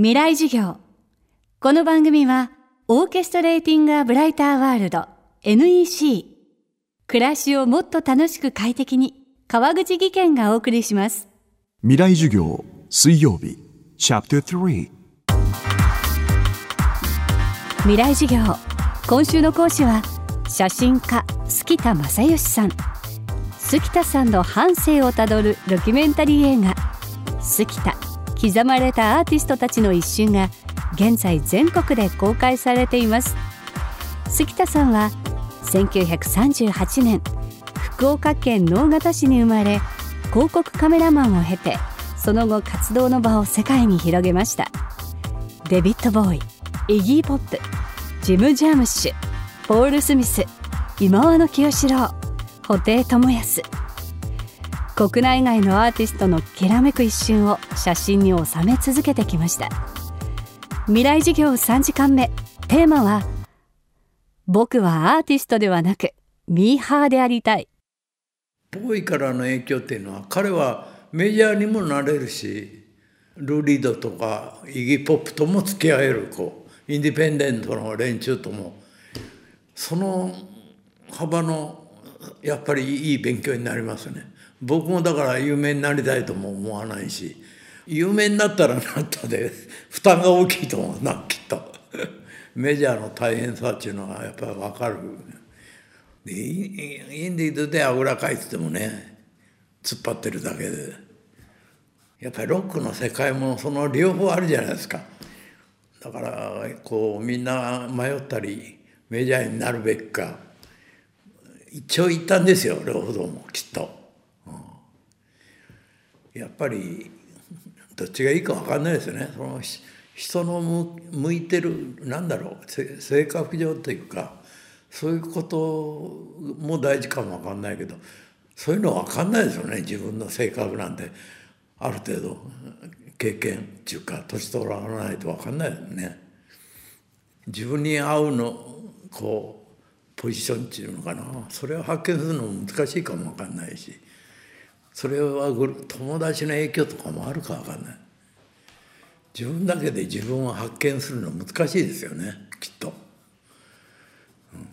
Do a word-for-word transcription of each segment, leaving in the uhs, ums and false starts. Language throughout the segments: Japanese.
未来授業。この番組はオーケストレーティングアブライターワールド エヌイーシー 暮らしをもっと楽しく快適に川口義賢がお送りします。未来授業水曜日チャプタースリー。未来授業、今週の講師は写真家SUKITA正義さん。SUKITAさんの半生をたどるドキュメンタリー映画SUKITA―刻まれたアーティストたちの一瞬が現在全国で公開されています。SUKITAさんはせんきゅうひゃくさんじゅうはちねん福岡県直方市に生まれ、広告カメラマンを経てその後活動の場を世界に広げました。デビッド・ボーイ、イギー・ポップ、ジム・ジャームッシュ、ポール・スミス、今和野清志郎、布袋寅泰、国内外のアーティストのきらめく一瞬を写真に収め続けてきました。未来授業さんじかんめ、テーマは僕はアーティストではなくミーハーでありたい。ボーイからの影響っていうのは、彼はメジャーにもなれるし、ルーリードとかイギーポップとも付き合える子、インディペンデントの連中とも、その幅のやっぱりいい勉強になりますね。僕もだから有名になりたいとも思わないし、有名になったらなったで負担が大きいと思うな、きっと。メジャーの大変さっていうのはやっぱり分かる。でインディーズであぐらかいててもね、突っ張ってるだけで。やっぱりロックの世界もその両方あるじゃないですか。だからこうみんな迷ったり、メジャーになるべきか一応言ったんですよ、両方ともきっと。やっぱりどっちがいいか分かんないですよね。その人の向いてる、なんだろう、性格上というか、そういうことも大事かも分かんないけど、そういうの分かんないですよね、自分の性格なんて。ある程度経験っていうか年取らないと分かんないですね。自分に合うのこうポジションっていうのかな、それを発見するのも難しいかも分かんないし、それは友達の影響とかもあるか分かんない。自分だけで自分を発見するの難しいですよね、きっと、うん、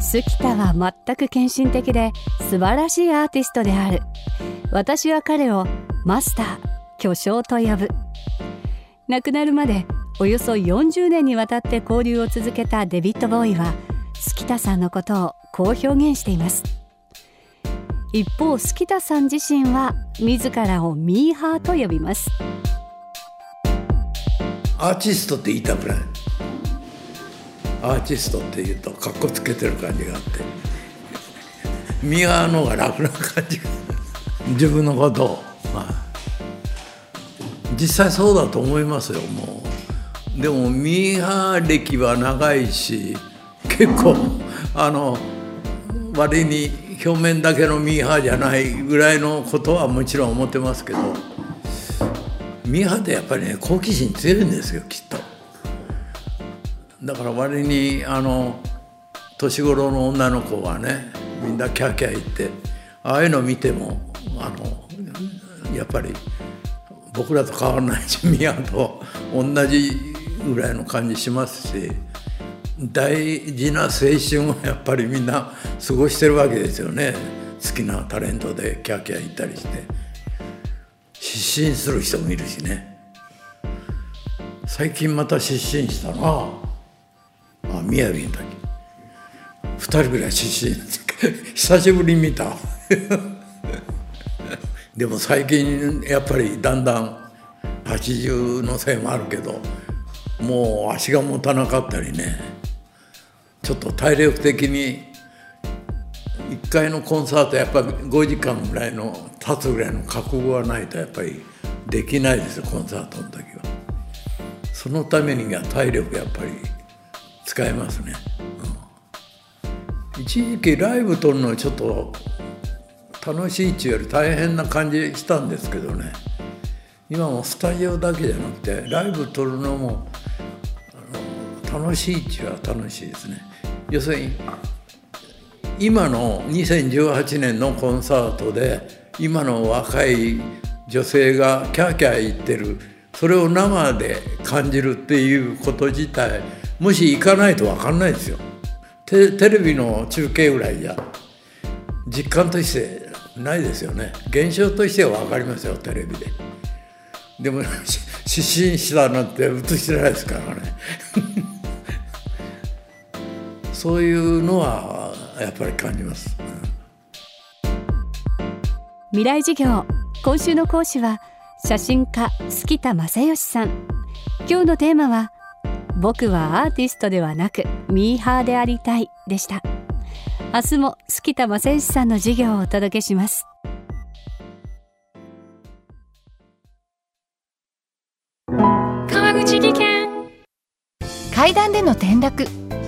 SUKITAは全く献身的で素晴らしいアーティストである。私は彼をマスター、巨匠と呼ぶ。亡くなるまでおよそよんじゅうねんにわたって交流を続けたデビッド・ボーイはSUKITAさんのことをこう表現しています。一方、SUKITAさん自身は自らをミーハーと呼びます。アーティストって言いたくない。アーティストって言うとかっこつけてる感じがあって、ミーハーの方が楽な感じが自分のことを、まあ、実際そうだと思いますよ。もうでもミーハー歴は長いし、結構あの割に表面だけのミーハーじゃないぐらいのことはもちろん思ってますけど、ミーハーってやっぱりね、好奇心強いんですよ、きっと。だから割にあの年頃の女の子はね、みんなキャーキャー言って、ああいうの見てもあのやっぱり僕らと変わらないし、ミーハーと同じぐらいの感じしますし、大事な青春をやっぱりみんな過ごしてるわけですよね。好きなタレントでキャーキャー行ったりして失神する人もいるしね。最近また失神したなあ、あみやびの時ふたりぐらい失神久しぶりに見たでも最近やっぱりだんだんはちじゅうのせいもあるけど、もう足が持たなかったりね、ちょっと体力的にいっかいのコンサートやっぱりごじかんぐらいの経つぐらいの覚悟がないとやっぱりできないですよ、コンサートの時は。そのためには体力やっぱり使えますね、うん、一時期ライブ撮るのちょっと楽しいっていうより大変な感じしたんですけどね。今もスタジオだけじゃなくてライブ撮るのもあの楽しいっちゃ楽しいですね。要するに今のにせんじゅうはちねんのコンサートで今の若い女性がキャーキャー言ってる、それを生で感じるっていうこと自体、もし行かないと分かんないですよ。 テ, テレビの中継ぐらいじゃ実感としてないですよね。現象としては分かりますよ、テレビで。でも失神したなんて映してないですからねそういうのはやっぱり感じます。未来授業、今週の講師は写真家SUKITA―刻さん。今日のテーマは僕はアーティストではなくミーハーでありたいでした。明日もSUKITA―刻さんの授業をお届けします。川口技研。階段での転落、